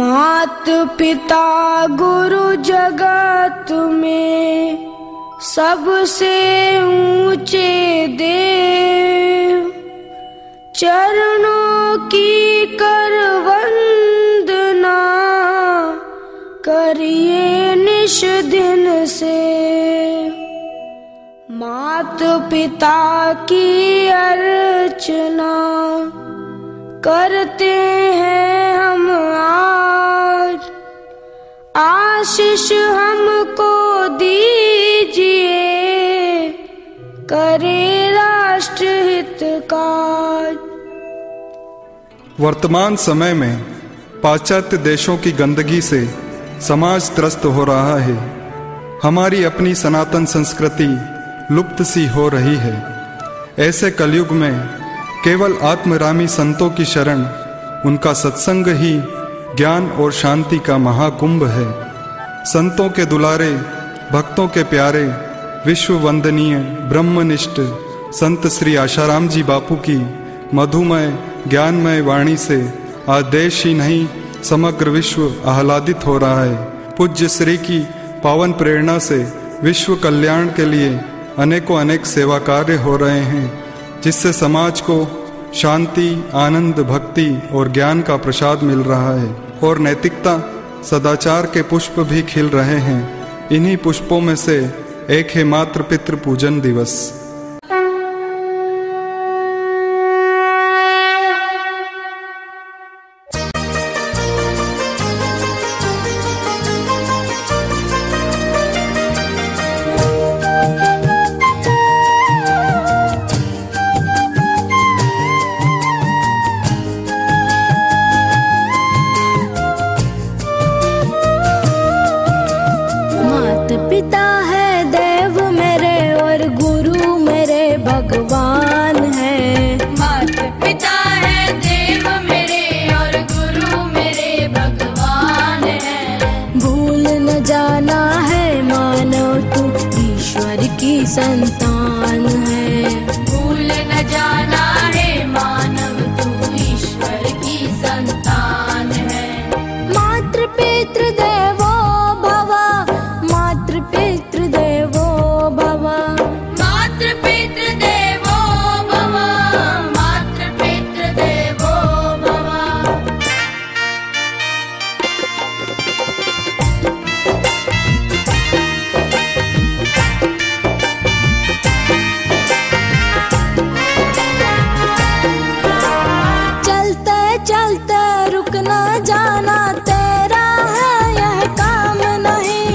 मात पिता गुरु जगत में सबसे ऊंचे देव, चरणों की कर वंदना करिए निश दिन से। मात पिता की अर्चना करते हैं हम आज, आशीष हमको दीजिए करे राष्ट्र हित काज। वर्तमान समय में पाश्चात्य देशों की गंदगी से समाज त्रस्त हो रहा है। हमारी अपनी सनातन संस्कृति लुप्त सी हो रही है। ऐसे कलयुग में केवल आत्मरामी संतों की शरण, उनका सत्संग ही ज्ञान और शांति का महाकुंभ है। संतों के दुलारे, भक्तों के प्यारे, विश्व वंदनीय ब्रह्मनिष्ठ संत श्री आशाराम जी बापू की मधुमय ज्ञानमय वाणी से आज देश ही नहीं समग्र विश्व आह्लादित हो रहा है। पूज्य श्री की पावन प्रेरणा से विश्व कल्याण के लिए अनेकों अनेक सेवा कार्य हो रहे हैं, जिससे समाज को शांति, आनंद, भक्ति और ज्ञान का प्रसाद मिल रहा है और नैतिकता, सदाचार के पुष्प भी खिल रहे हैं। इन्हीं पुष्पों में से एक है मातृ पितृ पूजन दिवस। पिता है देव मेरे और गुरु मेरे भगवान है। माता पिता है देव मेरे और गुरु मेरे भगवान है। भूल न जाना है मानव तू ईश्वर की संतान है। भूल न जाना है मानव तू ईश्वर की संतान है। मातृ पितृ देवो भवा, पितृदेवो भव। मातृ पितृदेवो भव, मातृ पितृदेवो भव। चलते चलते रुक ना जाना, तेरा है यह काम नहीं।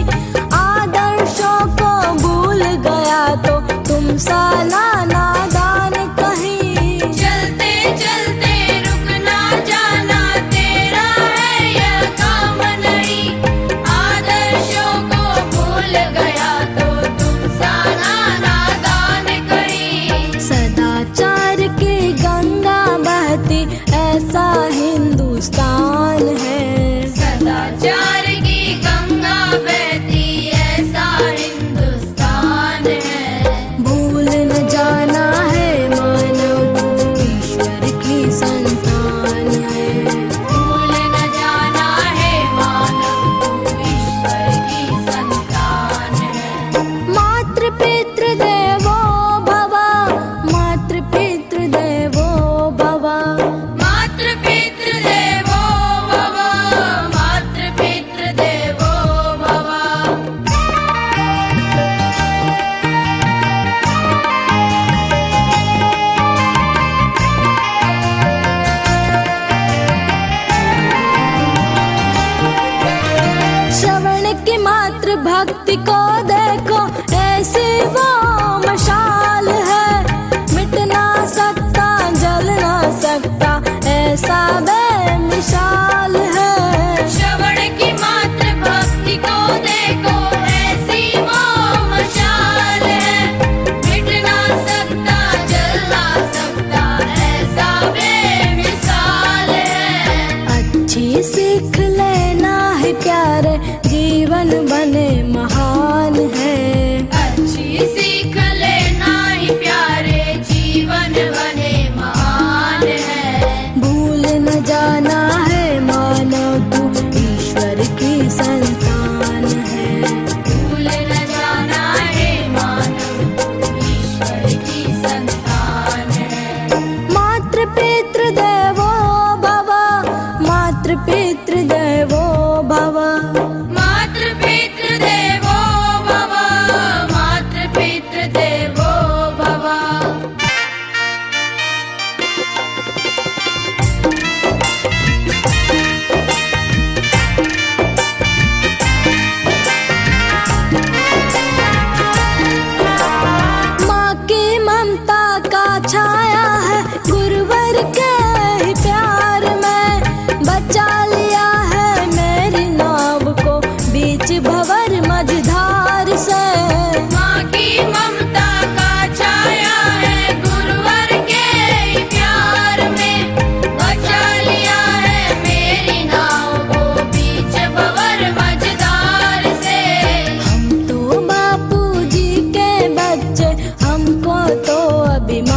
सा लाना दान कहीं। चलते चलते रुकना जाना, तेरा है यह काम नहीं। आदर्शों को भूल गया तो तुम सा लाना दान कहीं। सदाचार की गंगा बहती ऐसा हिंदुस्तान है। सदाचार की गंगा बहती ऐसा हिंदुस्तान है। भक्ति को देखो ऐसी वो मशाल है, मिट ना सकता, जल ना सकता, ऐसा बेमिसाल है। श्रवण की मात्र भक्ति को देखो ऐसी वो मशाल है, मिट ना सकता, जल ना सकता, ऐसा बेमिसाल है। अच्छी सीख लेना है प्यारे, जीवन बने महा। बीमार।